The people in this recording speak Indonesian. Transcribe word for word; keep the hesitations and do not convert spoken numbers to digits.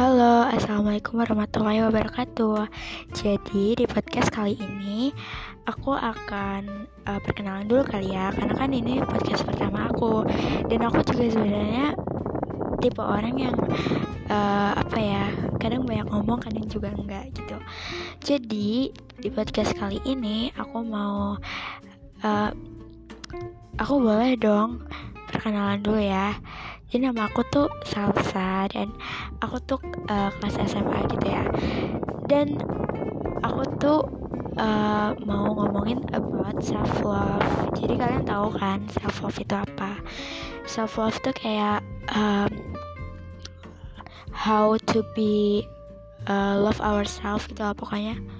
Halo, Assalamualaikum warahmatullahi wabarakatuh. Jadi di podcast kali ini aku akan uh, perkenalan dulu kali ya, karena kan ini podcast pertama aku. Dan aku juga sebenarnya tipe orang yang uh, apa ya, kadang banyak ngomong, kadang juga enggak gitu. Jadi di podcast kali ini aku mau uh, aku boleh dong perkenalan dulu ya. Jadi nama aku tuh Salsa dan aku tuh uh, kelas S M A gitu ya. Dan aku tuh uh, mau ngomongin about self love. Jadi kalian tahu kan self love itu apa? Self love tuh kayak um, how to be uh, love ourselves gitu lah pokoknya.